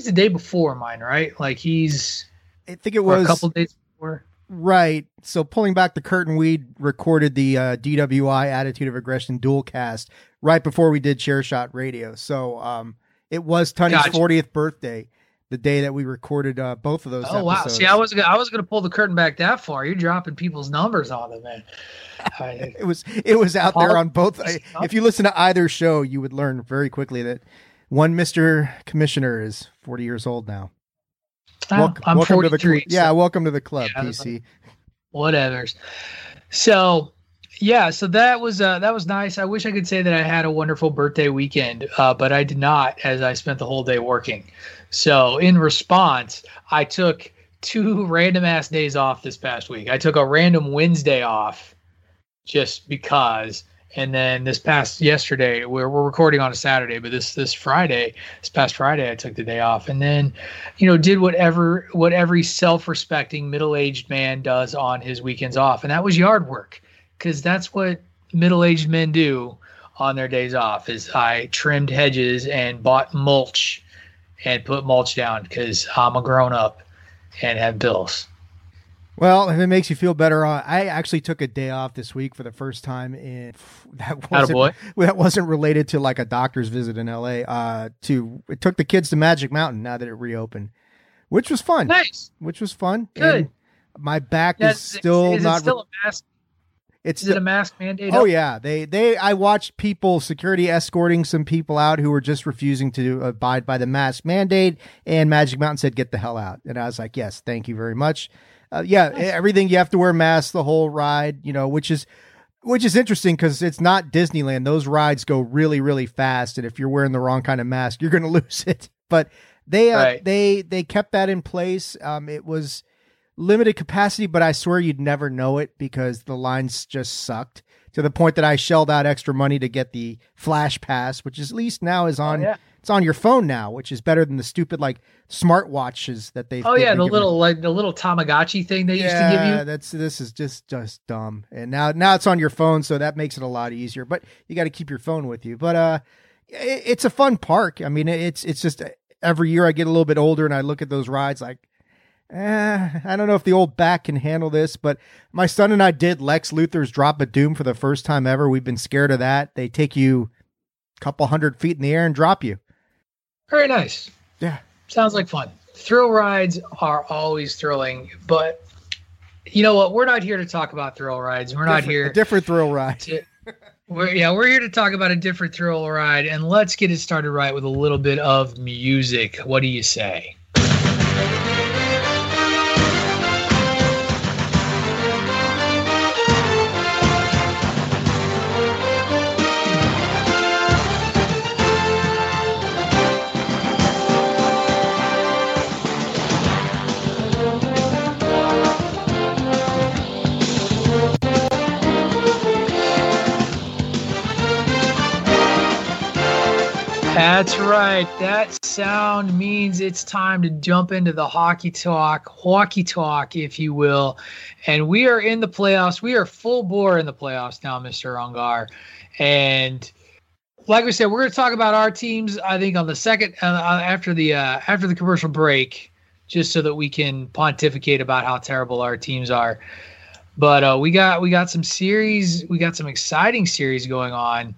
the day before mine, right? Like I think it was a couple days before. Right. So pulling back the curtain, we recorded the DWI Attitude of Aggression dual cast right before we did Chairshot Radio. So it was Tunney's 40th birthday, the day that we recorded both of those episodes. Oh, wow. See, I was going to pull the curtain back that far. You're dropping people's numbers on them, man. It was out there on both. If you listen to either show, you would learn very quickly that one Mr. Commissioner is 40 years old now. I'm welcome 43. Welcome to the club, PC. Like, whatever. So, so that was nice. I wish I could say that I had a wonderful birthday weekend, but I did not, as I spent the whole day working. So, in response, I took two random ass days off this past week. I took a random Wednesday off just because. And then yesterday, we're recording on a Saturday, but this past Friday, I took the day off, and then, did what every self-respecting middle-aged man does on his weekends off. And that was yard work, because that's what middle-aged men do on their days off. Is I trimmed hedges and bought mulch and put mulch down, because I'm a grown-up and have bills. Well, if it makes you feel better, I actually took a day off this week for the first time in that wasn't related to like a doctor's visit in LA. It took the kids to Magic Mountain now that it reopened, which was fun. Nice, which was fun. Good. And my back is still not. Is it still a mask? Is it a mask mandate? Oh yeah. I watched people, security escorting some people out who were just refusing to abide by the mask mandate, and Magic Mountain said, get the hell out. And I was like, yes, thank you very much. Everything, you have to wear masks the whole ride, which is interesting because it's not Disneyland. Those rides go really, really fast. And if you're wearing the wrong kind of mask, you're going to lose it. But they kept that in place. It was limited capacity, but I swear you'd never know it because the lines just sucked to the point that I shelled out extra money to get the Flash Pass, which is, at least now is on. Oh, yeah. It's on your phone now, which is better than the stupid smartwatches that they've. The little Tamagotchi thing they used to give you. This is just dumb. And now it's on your phone, so that makes it a lot easier. But you got to keep your phone with you. But it's a fun park. I mean, it's just every year I get a little bit older and I look at those rides like, I don't know if the old back can handle this. But my son and I did Lex Luthor's Drop of Doom for the first time ever. We've been scared of that. They take you a couple 100 feet in the air and drop you. Very nice. Yeah. Sounds like fun. Thrill rides are always thrilling, but you know what? We're not here to talk about thrill rides. We're not here. A different thrill ride. We're here to talk about a different thrill ride, and let's get it started right with a little bit of music. What do you say? That's right. That sound means it's time to jump into the hockey talk, if you will. And we are in the playoffs. We are full bore in the playoffs now, Mr. Ungar. And like we said, we're going to talk about our teams, I think, on the second after the commercial break, just so that we can pontificate about how terrible our teams are. But we got some series. We got some exciting series going on.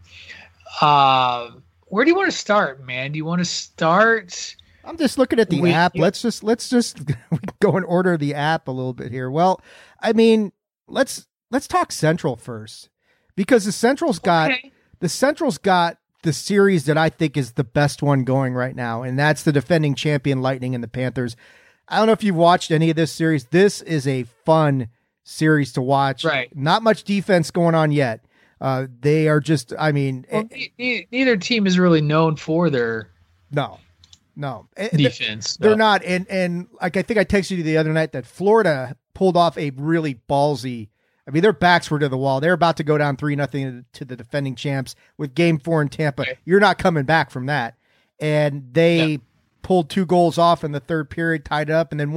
Where do you want to start, man? Do you want to start? I'm just looking at the app. Let's just go and order the app a little bit here. Well, I mean, let's talk Central first, because the Central's got the series that I think is the best one going right now, and that's the defending champion Lightning and the Panthers. I don't know if you've watched any of this series. This is a fun series to watch. Right. Not much defense going on yet. They are just, I mean, neither team is really known for their defense. They're not. And like, I think I texted you the other night that Florida pulled off a really ballsy, I mean, their backs were to the wall. They're about to go down 3-0 to the defending champs with Game 4 in Tampa. Okay. You're not coming back from that. And they pulled 2 goals off in the third period, tied it up. And then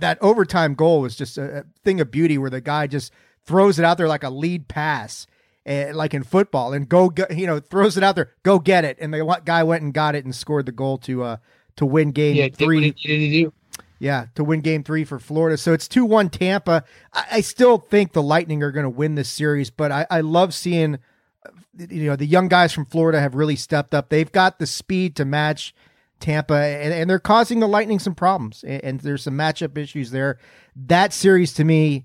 that overtime goal was just a thing of beauty where the guy just throws it out there like a lead pass. Like in football, and throws it out there, go get it. And the guy went and got it and scored the goal to win game 3. To win game 3 for Florida. So it's 2-1 Tampa. I still think the Lightning are going to win this series, but I love seeing, the young guys from Florida have really stepped up. They've got the speed to match Tampa, and they're causing the Lightning some problems, and there's some matchup issues there. That series to me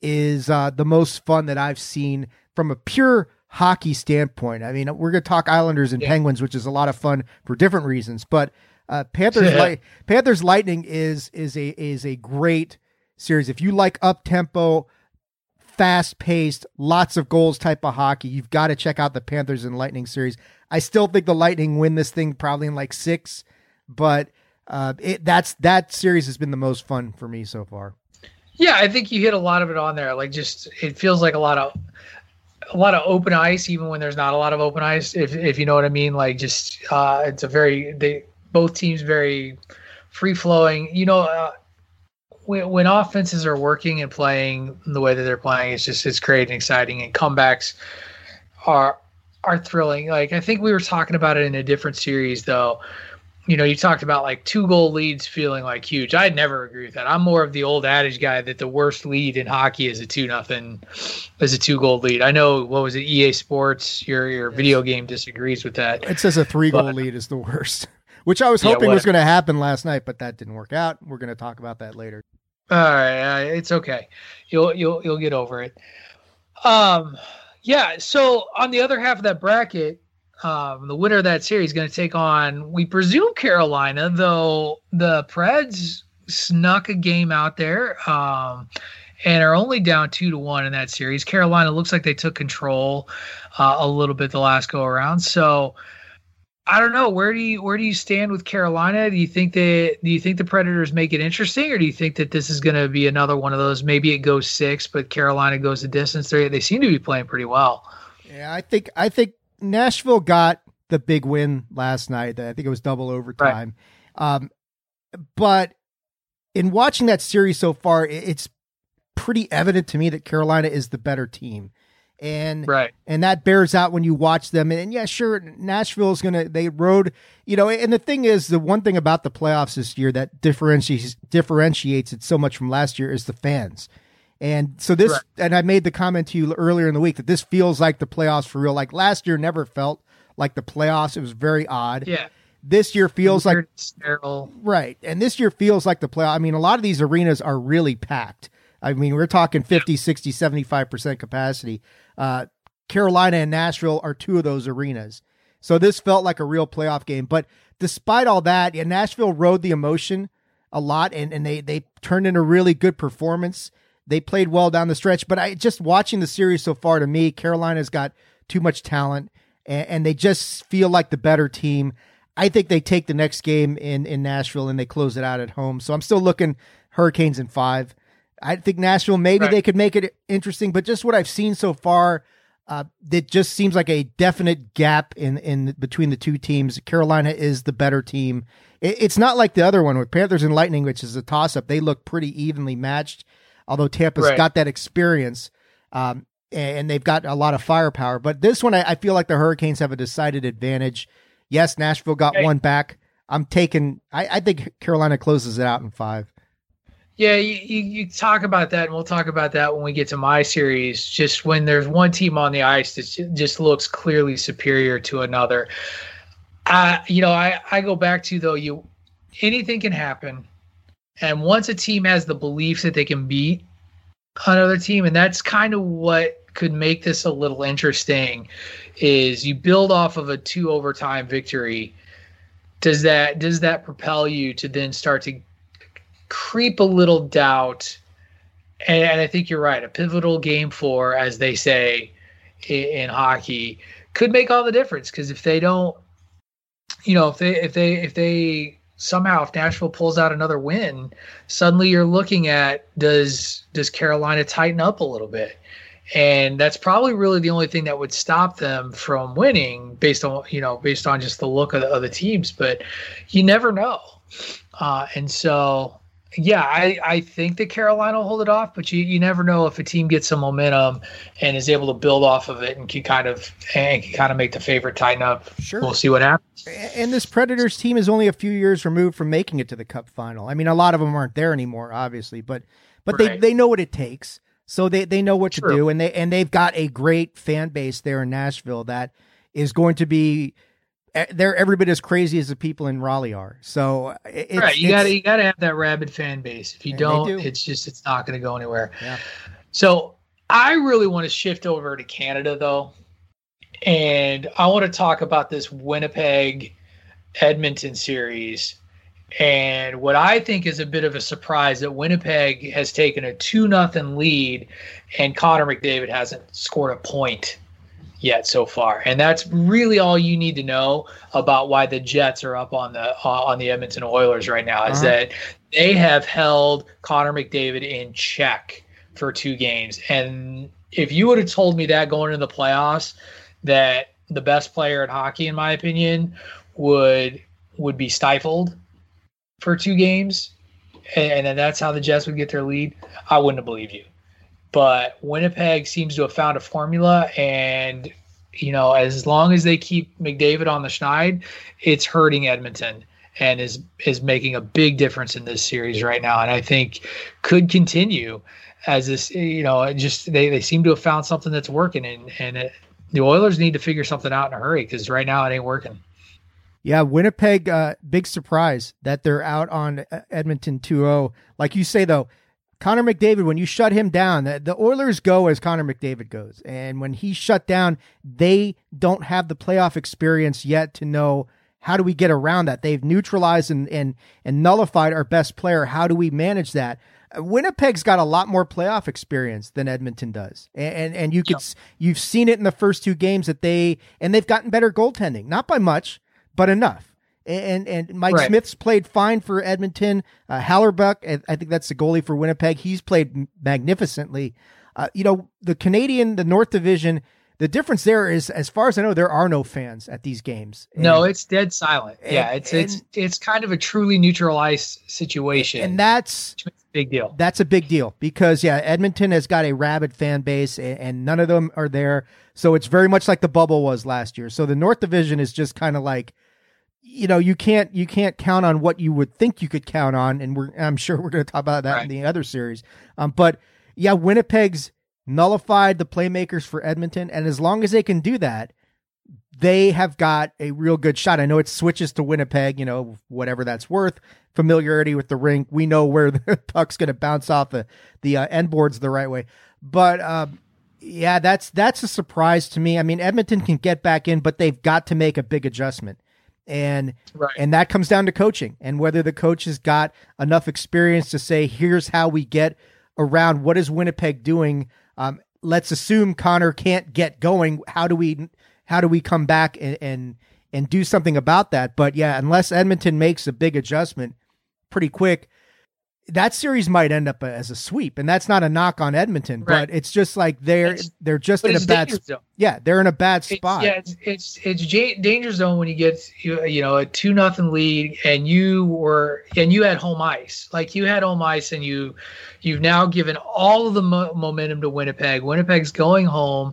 is the most fun that I've seen from a pure hockey standpoint. I mean, we're going to talk Islanders and Penguins, which is a lot of fun for different reasons, but Panthers Lightning is a great series. If you like up-tempo, fast-paced, lots of goals type of hockey, you've got to check out the Panthers and Lightning series. I still think the Lightning win this thing probably in 6, but that series has been the most fun for me so far. Yeah, I think you hit a lot of it on there. It feels like a lot of open ice, even when there's not a lot of open ice. If you know what I mean, it's a very both teams very free flowing. When offenses are working and playing the way that they're playing, it's great and exciting, and comebacks are thrilling. I think we were talking about it in a different series though. You talked about 2-goal leads feeling huge. I never agree with that. I'm more of the old adage guy that the worst lead in hockey is a 2-goal lead. I know, what was it? EA Sports, your video game disagrees with that. It says a 3-goal lead is the worst, which I was hoping was going to happen last night, but that didn't work out. We're going to talk about that later. All right, it's okay. You'll get over it. Yeah. So on the other half of that bracket, the winner of that series is going to take on, we presume, Carolina, though the Preds snuck a game out there and are only down 2-1 in that series. Carolina looks like they took control a little bit the last go around. So I don't know. Where do you stand with Carolina? Do you think the Predators make it interesting, or do you think that this is going to be another one of those? Maybe it goes 6, but Carolina goes the distance. They seem to be playing pretty well. Yeah, I think Nashville got the big win last night. I think it was double overtime. Right. But in watching that series so far, it's pretty evident to me that Carolina is the better team. And, right. And that bears out when you watch them. And yeah, sure, Nashville's they rode, and the thing is, the one thing about the playoffs this year that differentiates it so much from last year is the fans. And so this, right. And I made the comment to you earlier in the week that this feels like the playoffs for real. Like last year never felt like the playoffs. It was very odd. Yeah. This year feels weird, like sterile. Right. And this year feels like the playoff. I mean, a lot of these arenas are really packed. I mean, we're talking 50, 60, 75% capacity. Carolina and Nashville are two of those arenas. So this felt like a real playoff game. But despite all that, yeah, Nashville rode the emotion a lot, and they turned in a really good performance. They played well down the stretch, but just watching the series so far, to me, Carolina's got too much talent, and they just feel like the better team. I think they take the next game in Nashville, and they close it out at home. So I'm still looking Hurricanes in 5. I think Nashville, maybe right. They could make it interesting, but just what I've seen so far, it just seems like a definite gap in between the two teams. Carolina is the better team. It's not like the other one with Panthers and Lightning, which is a toss-up. They look pretty evenly matched, although Tampa's right. got that experience, and they've got a lot of firepower. But this one, I feel like the Hurricanes have a decided advantage. Yes, Nashville got one back. I think Carolina closes it out in 5. Yeah, you talk about that, and we'll talk about that when we get to my series, just when there's one team on the ice that just looks clearly superior to another. I go back to, though, anything can happen. And once a team has the belief that they can beat another team, and that's kind of what could make this a little interesting, is you build off of a 2-overtime victory. Does that propel you to then start to creep a little doubt? And I think you're right. A pivotal game 4, as they say in hockey, could make all the difference. Because if they don't, if they somehow, if Nashville pulls out another win, suddenly you're looking at, does Carolina tighten up a little bit? And that's probably really the only thing that would stop them from winning, based on just the look of the teams. But you never know. And so, yeah, I think that Carolina will hold it off, but you never know if a team gets some momentum and is able to build off of it and can kind of make the favorite tighten up. Sure. We'll see what happens. And this Predators team is only a few years removed from making it to the Cup final. I mean, a lot of them aren't there anymore, obviously, but right. they know what it takes. So they know what True. To do, and they've got a great fan base there in Nashville that is going to be. They're every bit as crazy as the people in Raleigh are. So it's, right, you gotta have that rabid fan base. If you don't, it's not going to go anywhere. Yeah. So I really want to shift over to Canada, though, and I want to talk about this Winnipeg Edmonton series and what I think is a bit of a surprise that Winnipeg has taken a 2-0 lead and Connor McDavid hasn't scored a point yet so far. And that's really all you need to know about why the Jets are up on the Edmonton Oilers right now, is that they have held Connor McDavid in check for 2 games. And if you would have told me that going into the playoffs, that the best player in hockey, in my opinion, would be stifled for 2 games, and then that's how the Jets would get their lead, I wouldn't have believed you. But Winnipeg seems to have found a formula, and, as long as they keep McDavid on the schneid, it's hurting Edmonton and is making a big difference in this series right now. And I think could continue as this, they seem to have found something that's working, and the Oilers need to figure something out in a hurry, because right now it ain't working. Yeah, Winnipeg, big surprise that they're out on Edmonton 2-0. Like you say, though, Connor McDavid, when you shut him down, the Oilers go as Connor McDavid goes. And when he's shut down, they don't have the playoff experience yet to know, how do we get around that? They've neutralized and nullified our best player. How do we manage that? Winnipeg's got a lot more playoff experience than Edmonton does. And you could, you've seen it in the first two games that they've gotten better goaltending, not by much, but enough. And Mike right. Smith's played fine for Edmonton. Hallerbuck, I think that's the goalie for Winnipeg. He's played magnificently. The North Division, the difference there is, as far as I know, there are no fans at these games. No, it's dead silent. It's kind of a truly neutralized situation. And that's a big deal. That's a big deal because, Edmonton has got a rabid fan base and none of them are there. So it's very much like the bubble was last year. So the North Division is just kind of like, you can't count on what you would think you could count on. And I'm sure we're going to talk about that right. in the other series. But Winnipeg's nullified the playmakers for Edmonton. And as long as they can do that, they have got a real good shot. I know it switches to Winnipeg, whatever that's worth, familiarity with the rink. We know where the puck's going to bounce off the end boards the right way. But, that's a surprise to me. I mean, Edmonton can get back in, but they've got to make a big adjustment. And that comes down to coaching and whether the coach has got enough experience to say, here's how we get around. What is Winnipeg doing? Let's assume Connor can't get going. How do we come back and do something about that? But unless Edmonton makes a big adjustment pretty quick, that series might end up as a sweep. And that's not a knock on Edmonton, right. but it's just like they're just in a bad spot. Yeah, they're in a bad spot. It's danger zone when you get a 2-0 lead and you had home ice. Like you had home ice and you've now given all of the momentum to Winnipeg. Winnipeg's going home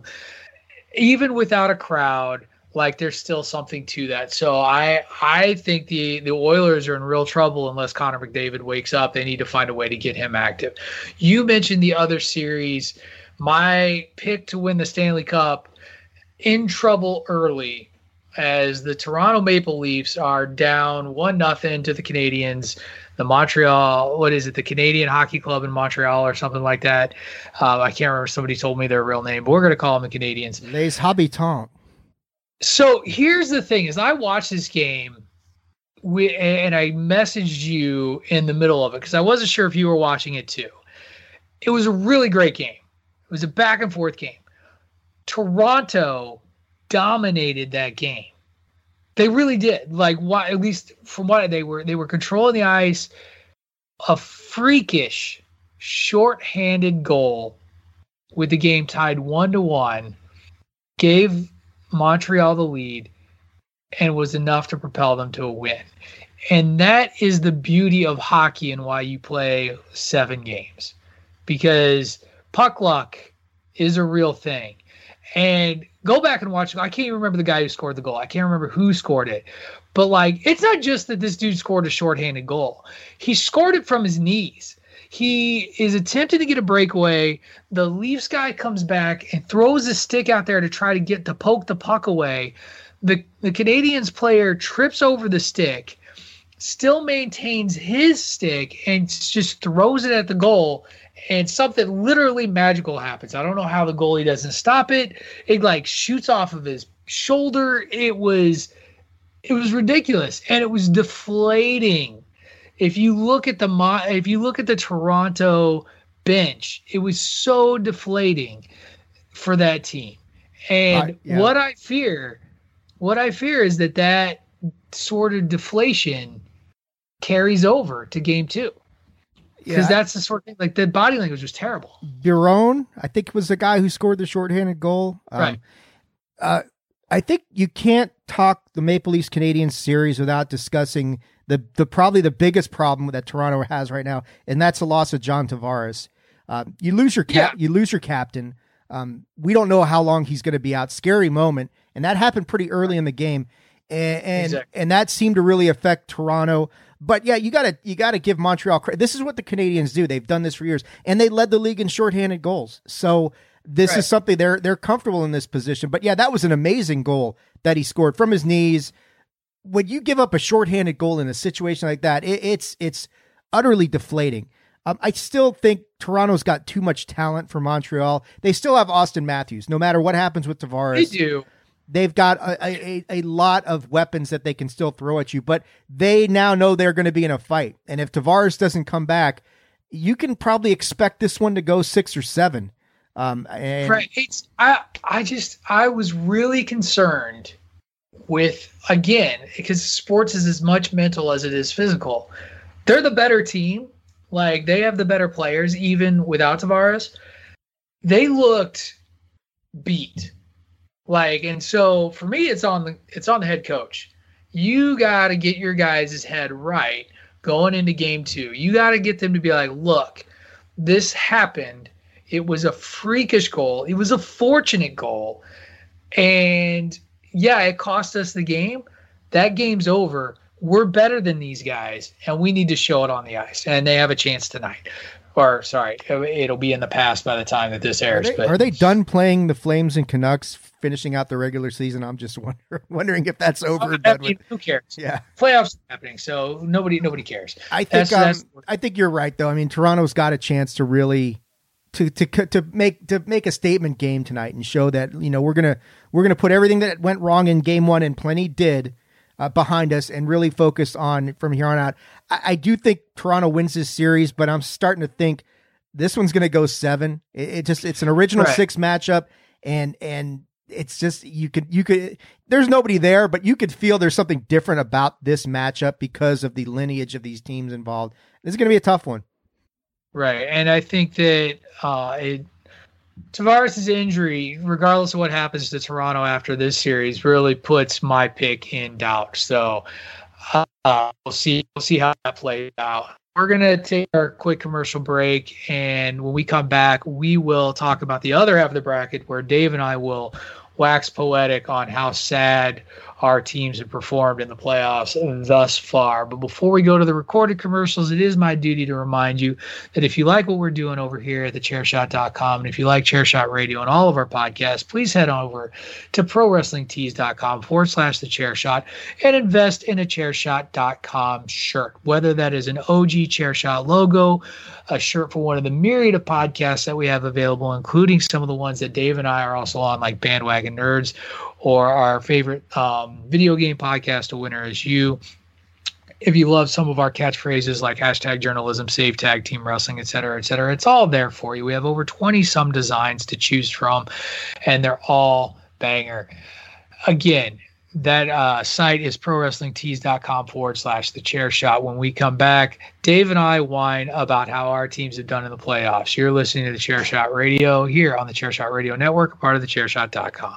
even without a crowd. Like there's still something to that. So I think the Oilers are in real trouble unless Connor McDavid wakes up. They need to find a way to get him active. You mentioned the other series. My pick to win the Stanley Cup in trouble early as the Toronto Maple Leafs are down 1-0 to the Canadiens. The Montreal, the Canadian Hockey Club in Montreal or something like that. I can't remember. Somebody told me their real name, but we're going to call them the Canadiens. Les Habitants. So here's the thing is I watched this game and I messaged you in the middle of it because I wasn't sure if you were watching it too. It was a really great game. It was a back and forth game. Toronto dominated that game. They really did. Like at least from what they were controlling the ice. A freakish shorthanded goal with the game tied 1-1 gave Montreal the lead and was enough to propel them to a win. And that is the beauty of hockey and why you play 7 games, because puck luck is a real thing. And go back and watch. I can't even remember the guy who scored the goal. I can't remember who scored it, but it's not just that this dude scored a shorthanded goal. He scored it from his knees. He is attempting to get a breakaway. The Leafs guy comes back and throws a stick out there to try to poke the puck away. The Canadiens player trips over the stick, still maintains his stick, and just throws it at the goal. And something literally magical happens. I don't know how the goalie doesn't stop it. It shoots off of his shoulder. It was ridiculous, and it was deflating. If you look at the Toronto bench, it was so deflating for that team. And what I fear is that sort of deflation carries over to game 2. Because that's the sort of thing, the body language was terrible. Biron, I think, was the guy who scored the shorthanded goal. Right. I think you can't talk the Maple Leafs Canadiens series without discussing the probably the biggest problem that Toronto has right now, and that's the loss of John Tavares. You lose your captain. We don't know how long he's going to be out. Scary moment, and that happened pretty early in the game, and that seemed to really affect Toronto. But you gotta give Montreal credit. This is what the Canadiens do. They've done this for years, and they led the league in shorthanded goals. So this is something they're comfortable in this position. But that was an amazing goal that he scored from his knees. When you give up a shorthanded goal in a situation like that, it's utterly deflating. I still think Toronto's got too much talent for Montreal. They still have Austin Matthews. No matter what happens with Tavares, they do. They've got a lot of weapons that they can still throw at you, but they now know they're going to be in a fight. And if Tavares doesn't come back, you can probably expect this one to go 6 or 7. I was really concerned with, again, because sports is as much mental as it is physical. They're the better team. Like, they have the better players, even without Tavares. They looked beat. Like, and so for me, it's on the head coach. You got to get your guys' head right going into game two. You got to get them to be like, look, this happened. It was a freakish goal. It was a fortunate goal. And yeah, it cost us the game. That game's over. We're better than these guys, and we need to show it on the ice. And they have a chance tonight. Or, sorry, it'll be in the past by the time that this airs. Are they done playing the Flames and Canucks, finishing out the regular season? I'm just wondering if that's over. Who cares? Yeah, playoffs are happening, so nobody cares. I think you're right, though. I mean, Toronto's got a chance to really to make a statement game tonight and show that, you know, we're gonna put everything that went wrong in game one, and plenty did, behind us, and really focus on from here on out. I do think Toronto wins this series, but I'm starting to think this one's going to go 7. It's an original right. 6 matchup, and it's just you could there's nobody there, but you could feel there's something different about this matchup because of the lineage of these teams involved. This is going to be a tough one, right? And I think that Tavares' injury, regardless of what happens to Toronto after this series, really puts my pick in doubt. So we'll see how that plays out. We're going to take our quick commercial break, and when we come back, we will talk about the other half of the bracket where Dave and I will wax poetic on how sad our teams have performed in the playoffs thus far. But before we go to the recorded commercials, it is my duty to remind you that if you like what we're doing over here at thechairshot.com, and if you like Chairshot Radio and all of our podcasts, please head over to prowrestlingtees.com/thechairshot and invest in a chairshot.com shirt. Whether that is an OG Chairshot logo, a shirt for one of the myriad of podcasts that we have available, including some of the ones that Dave and I are also on, like Bandwagon Nerds, or our favorite video game podcast, A Winner Is You. If you love some of our catchphrases like hashtag journalism, save tag, team wrestling, et cetera, it's all there for you. We have over 20 some designs to choose from, and they're all banger. Again, that site is prowrestlingtees.com/thechairshot. When we come back, Dave and I whine about how our teams have done in the playoffs. You're listening to The Chairshot Radio here on the Chairshot Radio Network, part of thechairshot.com.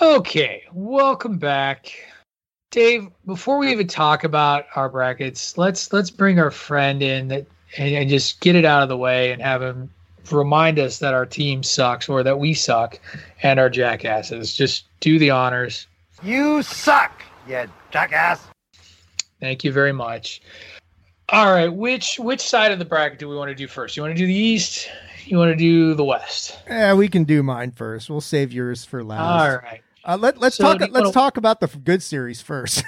Okay, welcome back. Dave, before we even talk about our brackets, let's bring our friend in and just get it out of the way and have him remind us that our team sucks, or that we suck and are jackasses. Just do the honors. You suck, you jackass. Thank you very much. All right, which side of the bracket do we want to do first? You want to do the East? You want to do the West? Yeah, we can do mine first. We'll save yours for last. All right. Let's talk about the good series first.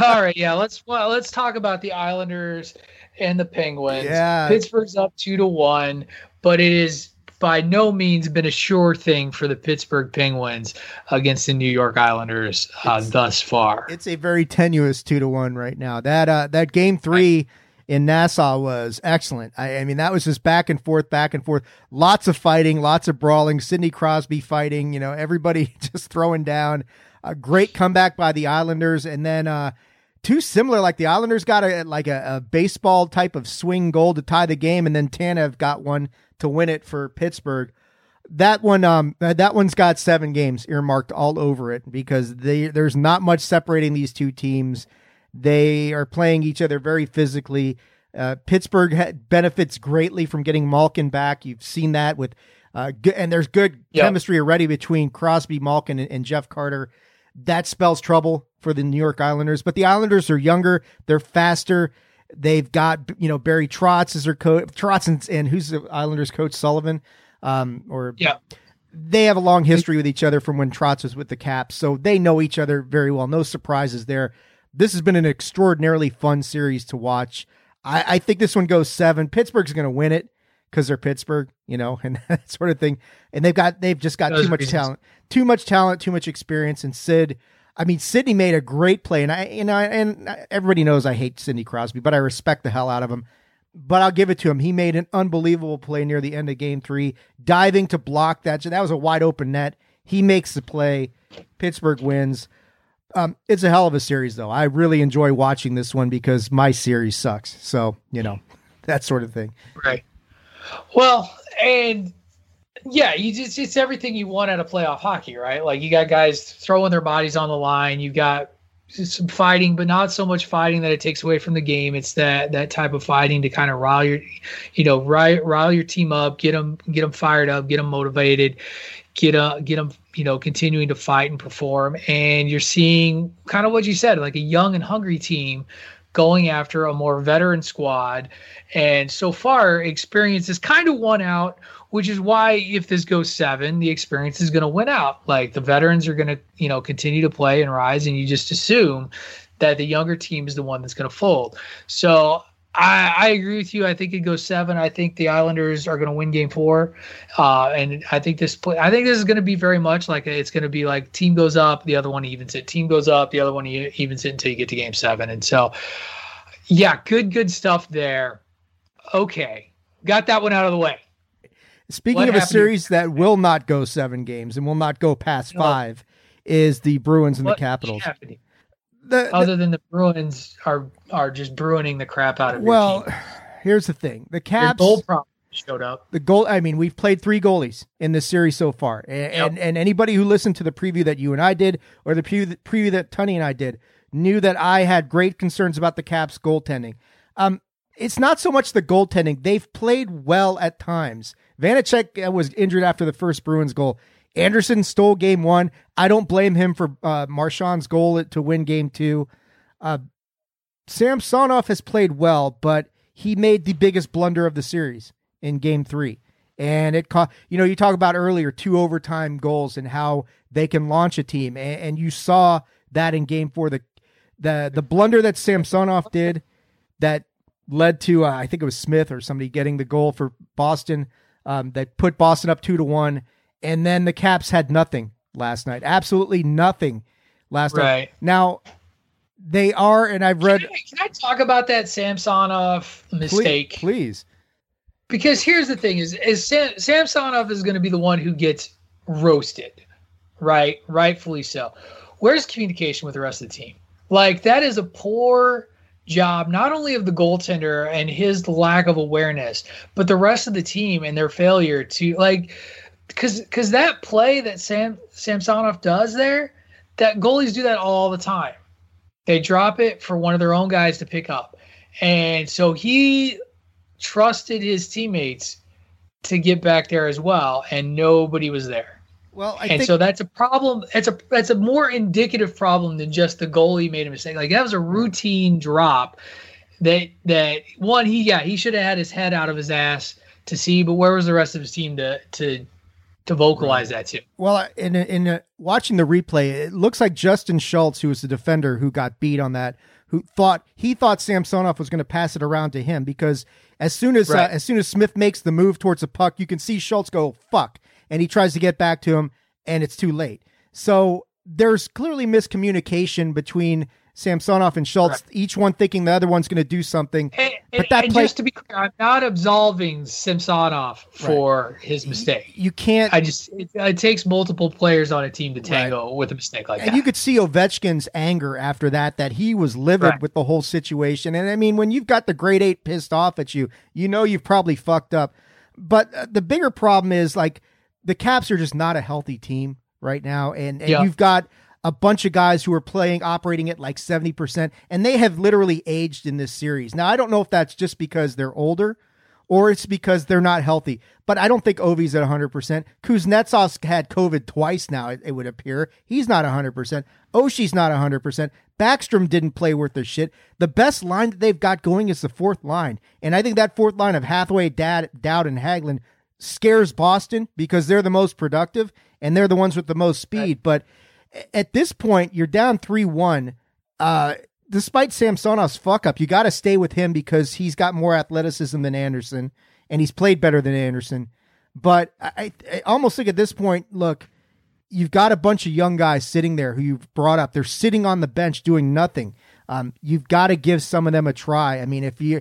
All right, yeah, let's talk about the Islanders and the Penguins. Yeah. Pittsburgh's up 2-1, but it is by no means been a sure thing for the Pittsburgh Penguins against the New York Islanders thus far. It's a very tenuous 2-1 right now. That game three in Nassau was excellent. I mean, that was just back and forth, lots of fighting, lots of brawling, Sidney Crosby fighting, you know, everybody just throwing down. A great comeback by the Islanders. And then two similar, like the Islanders got a baseball type of swing goal to tie the game. And then Tanev got one to win it for Pittsburgh. That one's got 7 games earmarked all over it because there's not much separating these two teams. They are playing each other very physically. Pittsburgh benefits greatly from getting Malkin back. You've seen that with and there's good chemistry already between Crosby, Malkin, and Jeff Carter. That spells trouble for the New York Islanders, but the Islanders are younger. They're faster. They've got, you know, Barry Trotz is their coach. Trotz and who's the Islanders coach, Sullivan? They have a long history with each other from when Trotz was with the Caps, so they know each other very well. No surprises there. This has been an extraordinarily fun series to watch. I think this one goes 7. Pittsburgh's going to win it because they're Pittsburgh, you know, and that sort of thing. And they've just got too much talent, too much experience. And Sidney made a great play, and everybody knows I hate Sidney Crosby, but I respect the hell out of him. But I'll give it to him. He made an unbelievable play near the end of game 3, diving to block that. That was a wide open net. He makes the play. Pittsburgh wins. It's a hell of a series, though. I really enjoy watching this one because my series sucks. So, you know, that sort of thing. Right. Well, and yeah, it's everything you want out of playoff hockey, right? Like you got guys throwing their bodies on the line. You got some fighting, but not so much fighting that it takes away from the game. It's that type of fighting to kind of rile your team up, get them fired up, get them motivated, get them, you know, continuing to fight and perform. And you're seeing kind of what you said, like a young and hungry team going after a more veteran squad. And so far, experience is kind of won out, which is why if this goes 7, the experience is going to win out. Like the veterans are going to, you know, continue to play and rise, and you just assume that the younger team is the one that's going to fold. So I agree with you. I think it goes 7. I think the Islanders are going to win game 4. And I think this is going to be very much like it's going to be like team goes up, the other one evens it. Team goes up, the other one evens it until you get to game 7. And so, yeah, good stuff there. Okay. Got that one out of the way. Speaking of a series that will not go 7 games and will not go past 5 is the Bruins and the Capitals. Other than the Bruins are just bruining the crap out of your team. Well, here's the thing. The Caps, goal problem showed up. I mean, we've played 3 goalies in this series so far. And anybody who listened to the preview that you and I did or the preview that Tunney and I did knew that I had great concerns about the Caps goaltending. It's not so much the goaltending. They've played well at times. Vanacek was injured after the first Bruins goal. Anderson stole game 1. I don't blame him for Marchand's goal to win game 2. Samsonov has played well, but he made the biggest blunder of the series in game 3. And it caught, you know, you talk about earlier 2 overtime goals and how they can launch a team. And you saw that in game 4, the blunder that Samsonov did that led to, I think it was Smith or somebody getting the goal for Boston that put Boston up 2-1. And then the Caps had nothing last night. Absolutely nothing last night. Now, they are, and I've read... Can I talk about that Samsonov mistake? Please. Because here's the thing, is Samsonov is going to be the one who gets roasted, right? Rightfully so. Where's communication with the rest of the team? Like, that is a poor job, not only of the goaltender and his lack of awareness, but the rest of the team and their failure to, like... Because that play that Samsonov does there, that goalies do that all the time. They drop it for one of their own guys to pick up. And so he trusted his teammates to get back there as well, and nobody was there. Well, so that's a problem. That's a more indicative problem than just the goalie made a mistake. Like that was a routine drop. He should have had his head out of his ass to see, but where was the rest of his team to to vocalize that too. Well, in watching the replay, it looks like Justin Schultz, who was the defender who got beat on that, who thought Samsonov was going to pass it around to him, because as soon as Smith makes the move towards the puck, you can see Schultz go fuck, and he tries to get back to him, and it's too late. So there's clearly miscommunication between Samsonov and Schultz, right, each one thinking the other one's going to do something. But just to be clear, I'm not absolving Samsonov for his mistake. You can't. It takes multiple players on a team to tango with a mistake like that. And you could see Ovechkin's anger after that he was livid with the whole situation. And I mean, when you've got the grade eight pissed off at you, you know you've probably fucked up. But the bigger problem is, like, the Caps are just not a healthy team right now. And you've got a bunch of guys who are operating at like 70%, and they have literally aged in this series. Now, I don't know if that's just because they're older or it's because they're not healthy, but I don't think Ovi's at 100%. Kuznetsov's had COVID twice now, it would appear. He's not 100%. Oshie's not 100%. Backstrom didn't play worth their shit. The best line that they've got going is the fourth line, and I think that fourth line of Hathaway, Dowd, and Hagelin scares Boston because they're the most productive and they're the ones with the most speed, but at this point, you're down 3-1. Despite Samsonov's fuck up, you got to stay with him because he's got more athleticism than Anderson, and he's played better than Anderson. But I almost think at this point, look, you've got a bunch of young guys sitting there who you've brought up. They're sitting on the bench doing nothing. You've got to give some of them a try. I mean, if you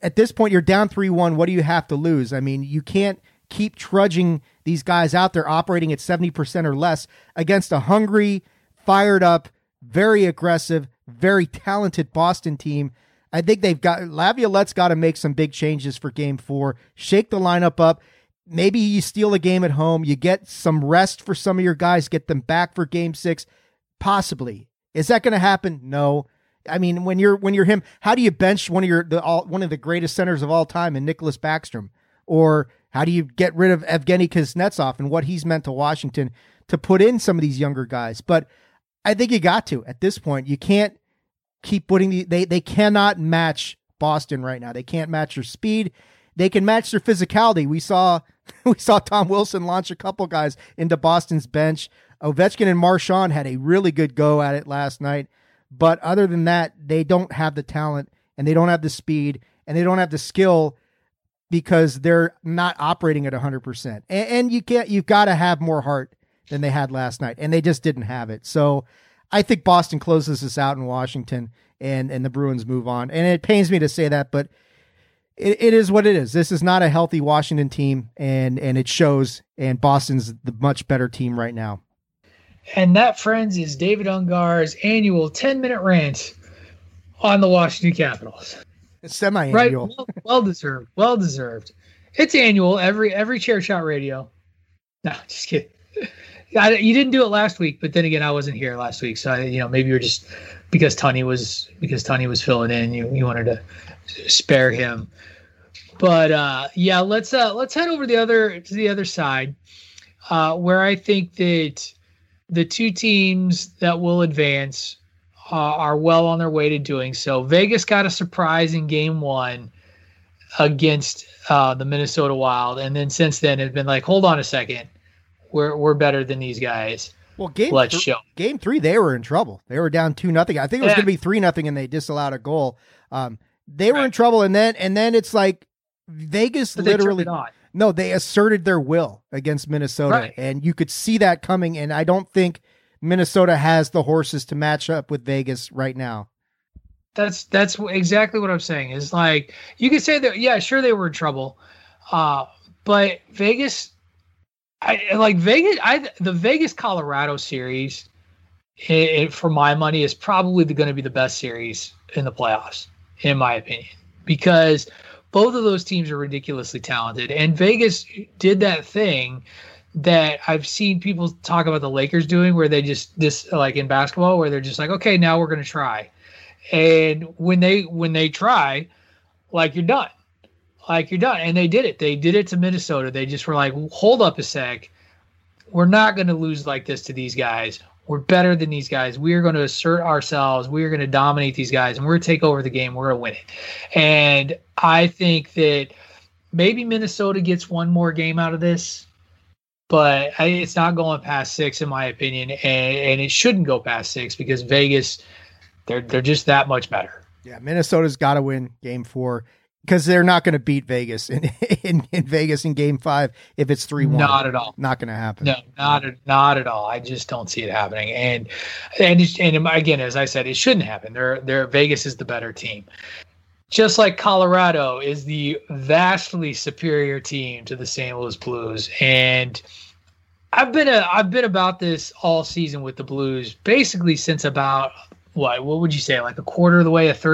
at this point you're down 3-1, what do you have to lose? I mean, you can't keep trudging these guys out there operating at 70% or less against a hungry, fired up, very aggressive, very talented Boston team. I think Laviolette's got to make some big changes for Game 4, shake the lineup up. Maybe you steal a game at home. You get some rest for some of your guys, get them back for Game 6. Possibly. Is that going to happen? No. I mean, when you're him, how do you bench one of the greatest centers of all time in Nicholas Backstrom? Or how do you get rid of Evgeny Kuznetsov and what he's meant to Washington to put in some of these younger guys? But I think you got to, at this point, you can't keep putting they cannot match Boston right now. They can't match their speed. They can match their physicality. We saw Tom Wilson launch a couple guys into Boston's bench. Ovechkin and Marchand had a really good go at it last night. But other than that, they don't have the talent, and they don't have the speed, and they don't have the skill, because they're not operating at 100%. And you've got to have more heart than they had last night, and they just didn't have it. So I think Boston closes this out in Washington, and the Bruins move on. And it pains me to say that, but it is what it is. This is not a healthy Washington team, and it shows, and Boston's the much better team right now. And that, friends, is David Ungar's annual 10-minute rant on the Washington Capitals. It's semi-annual. Right. Well deserved. Well deserved. It's annual. Every chair shot radio. No, just kidding. You didn't do it last week, but then again, I wasn't here last week, so maybe you were just because Tunney was filling in. You wanted to spare him, but let's head over to the other side, where I think that the two teams that will advance are well on their way to doing so. Vegas got a surprise in Game 1 against the Minnesota Wild, and then since then have been like, hold on a second, we're better than these guys. Well, Game 3 they were in trouble. They were down 2-0. I think it was going to be 3-0, and they disallowed a goal. They were in trouble, and then it's like Vegas literally. No, they asserted their will against Minnesota, and you could see that coming. And I don't think Minnesota has the horses to match up with Vegas right now. That's exactly what I'm saying. Is like, you could say that, yeah, sure, they were in trouble, but Vegas, the Vegas Colorado series, for my money, is probably going to be the best series in the playoffs, in my opinion, because both of those teams are ridiculously talented, and Vegas did that thing that I've seen people talk about the Lakers doing, where they just in basketball, where they're just like, okay, now we're going to try. And when they try, you're done. And they did it. They did it to Minnesota. They just were like, hold up a sec. We're not going to lose like this to these guys. We're better than these guys. We are going to assert ourselves. We are going to dominate these guys, and we're going to take over the game. We're going to win it. And I think that maybe Minnesota gets one more game out of this. But it's not going past six, in my opinion, and it shouldn't go past six because Vegas, they're just that much better. Yeah, Minnesota's got to win Game 4 because they're not going to beat Vegas in Vegas in Game 5 if it's 3-1. Not at all. Not going to happen. No, not at all. I just don't see it happening. And again, as I said, it shouldn't happen. Vegas is the better team. Just like Colorado is the vastly superior team to the St. Louis Blues. And I've been about this all season with the Blues, basically since about what would you say, like a third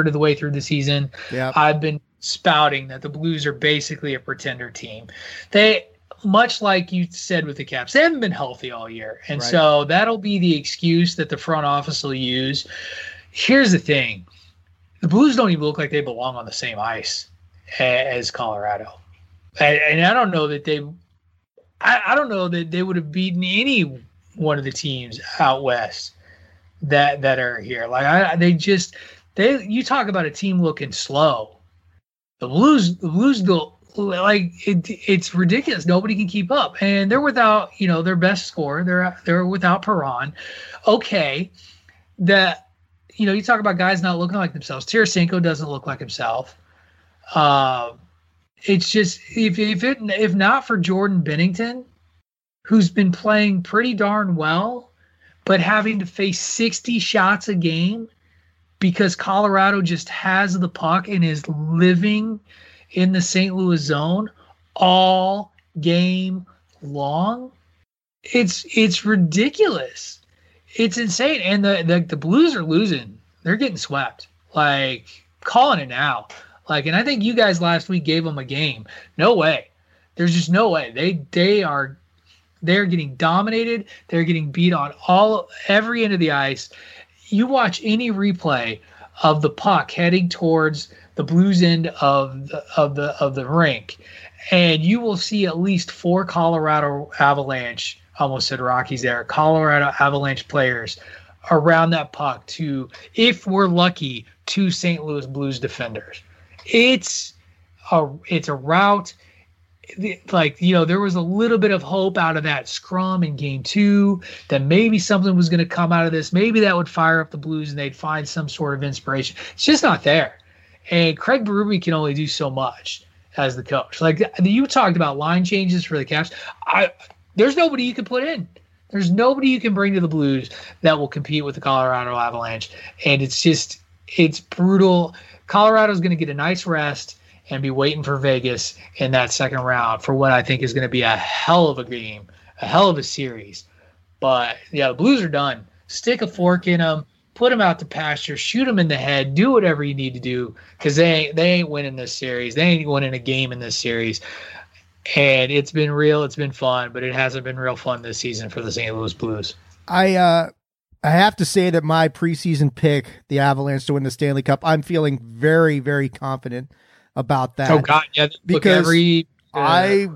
of the way through the season. Yeah. I've been spouting that the Blues are basically a pretender team. They, much like you said with the Caps, they haven't been healthy all year. And right. So that'll be the excuse that the front office will use. Here's the thing. The Blues don't even look like they belong on the same ice as Colorado. And I don't know that they would have beaten any one of the teams out west that are here. Like you talk about a team looking slow. The Blues go like it's ridiculous. Nobody can keep up. And they're without, their best scorer. They're without Perron. Okay. You talk about guys not looking like themselves. Tarasenko doesn't look like himself. It's just if not for Jordan Binnington, who's been playing pretty darn well, but having to face 60 shots a game because Colorado just has the puck and is living in the St. Louis zone all game long. It's ridiculous. It's insane, and the Blues are losing. They're getting swept. Like, calling it now. Like, and I think you guys last week gave them a game. No way. There's just no way. They're getting dominated. They're getting beat on every end of the ice. You watch any replay of the puck heading towards the Blues end of the rink, and you will see at least four Colorado Avalanche. Almost said Rockies there. Colorado Avalanche players around that puck to, if we're lucky, two St. Louis Blues defenders. It's a rout. Like, there was a little bit of hope out of that scrum in Game 2 that maybe something was going to come out of this. Maybe that would fire up the Blues and they'd find some sort of inspiration. It's just not there. And Craig Berube can only do so much as the coach. Like, you talked about line changes for the Caps. There's nobody you can put in. There's nobody you can bring to the Blues that will compete with the Colorado Avalanche. And it's brutal. Colorado's going to get a nice rest and be waiting for Vegas in that second round for what I think is going to be a hell of a game, a hell of a series. But, yeah, the Blues are done. Stick a fork in them. Put them out to pasture. Shoot them in the head. Do whatever you need to do because they ain't winning this series. They ain't winning a game in this series. And it's been real, it's been fun, but it hasn't been real fun this season for the St. Louis Blues. I have to say that my preseason pick, the Avalanche to win the Stanley Cup, I'm feeling very, very confident about that. Oh God, yeah, because I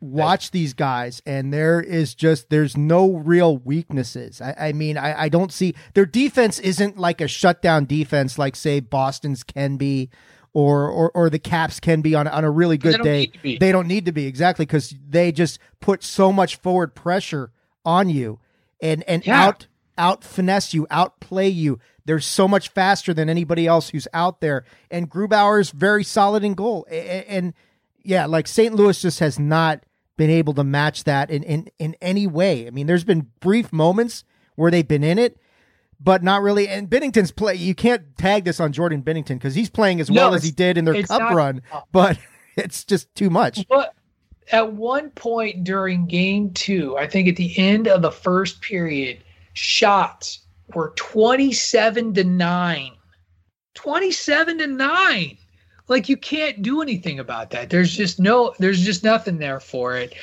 watch these guys, and there's no real weaknesses. I mean, I don't see their defense isn't like a shutdown defense like say Boston's can be. Or the Caps can be on a really good day. They don't need to be, exactly, because they just put so much forward pressure on you and out finesse you, outplay you. They're so much faster than anybody else who's out there. And Grubauer's very solid in goal. And yeah, like St. Louis just has not been able to match that in any way. I mean, there's been brief moments where they've been in it, but not really. And Binnington's play, you can't tag this on Jordan Binnington because he's playing as well as he did in their cup run, but it's just too much. But at one point during Game 2, I think at the end of the first period, shots were 27-9. 27-9. Like, you can't do anything about that. There's just nothing there for it.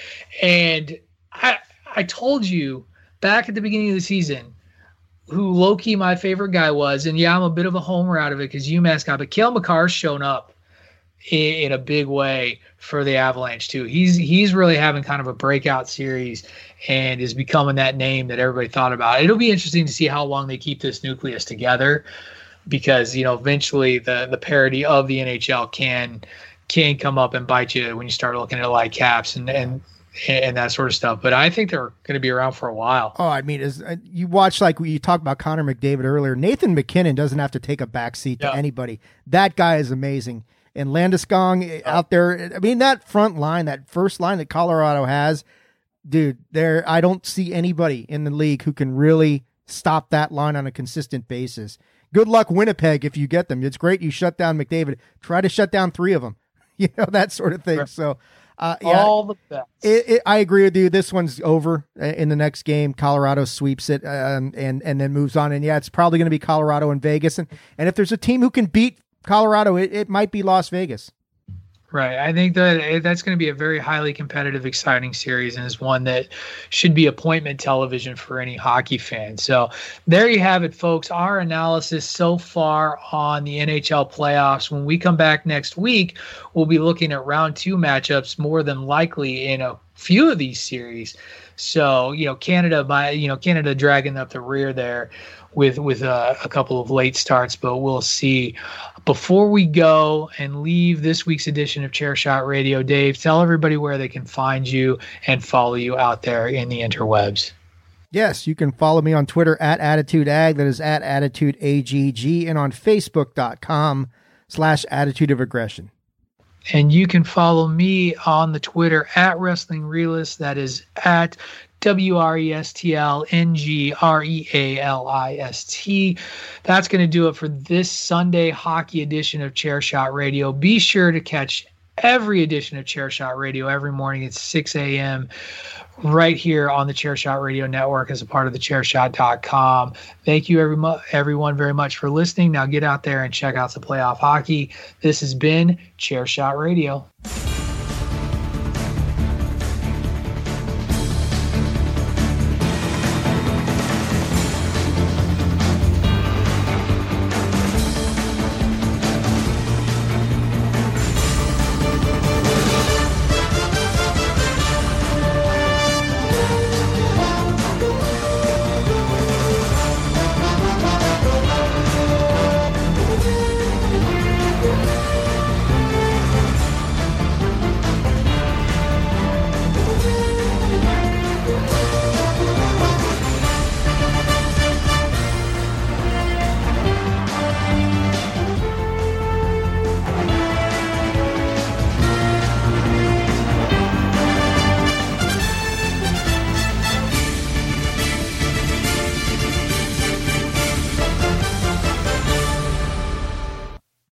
And I told you back at the beginning of the season who low-key my favorite guy was, and yeah, I'm a bit of a homer out of it because UMass got, but Cale Makar shown up in a big way for the Avalanche too. He's really having kind of a breakout series and is becoming that name that everybody thought about. It'll be interesting to see how long they keep this nucleus together because, eventually the parity of the NHL can come up and bite you when you start looking at like Caps and and that sort of stuff. But I think they're going to be around for a while. Oh, I mean, you watch, like you talked about Connor McDavid earlier, Nathan McKinnon doesn't have to take a backseat to anybody. That guy is amazing. And Landeskog out there, I mean, that front line, that first line that Colorado has, dude, there, I don't see anybody in the league who can really stop that line on a consistent basis. Good luck, Winnipeg, if you get them. It's great you shut down McDavid. Try to shut down three of them, you know, that sort of thing. Sure. So, all the best. I agree with you. This one's over in the next game. Colorado sweeps it and then moves on. And, yeah, it's probably going to be Colorado and Vegas. And if there's a team who can beat Colorado, it might be Las Vegas. Right. I think that's going to be a very highly competitive, exciting series, and is one that should be appointment television for any hockey fan. So there you have it, folks. Our analysis so far on the NHL playoffs. When we come back next week, we'll be looking at round two matchups, more than likely in a few of these series. So, you know, Canada dragging up the rear there with a couple of late starts, but we'll see. Before we go and leave this week's edition of Chairshot Radio, Dave, tell everybody where they can find you and follow you out there in the interwebs. Yes, you can follow me on Twitter at AttitudeAg, that is at AttitudeAGG, and on Facebook.com/Attitude of Aggression. And you can follow me on the Twitter at Wrestling Realist, that is at WRESTLNGREALIST. That's going to do it for this Sunday hockey edition of Chairshot Radio. Be sure to catch every edition of Chairshot Radio every morning at 6 a.m. right here on the Chairshot Radio Network as a part of the Chairshot.com. Thank you, everyone, very much for listening. Now get out there and check out some playoff hockey. This has been Chairshot Radio.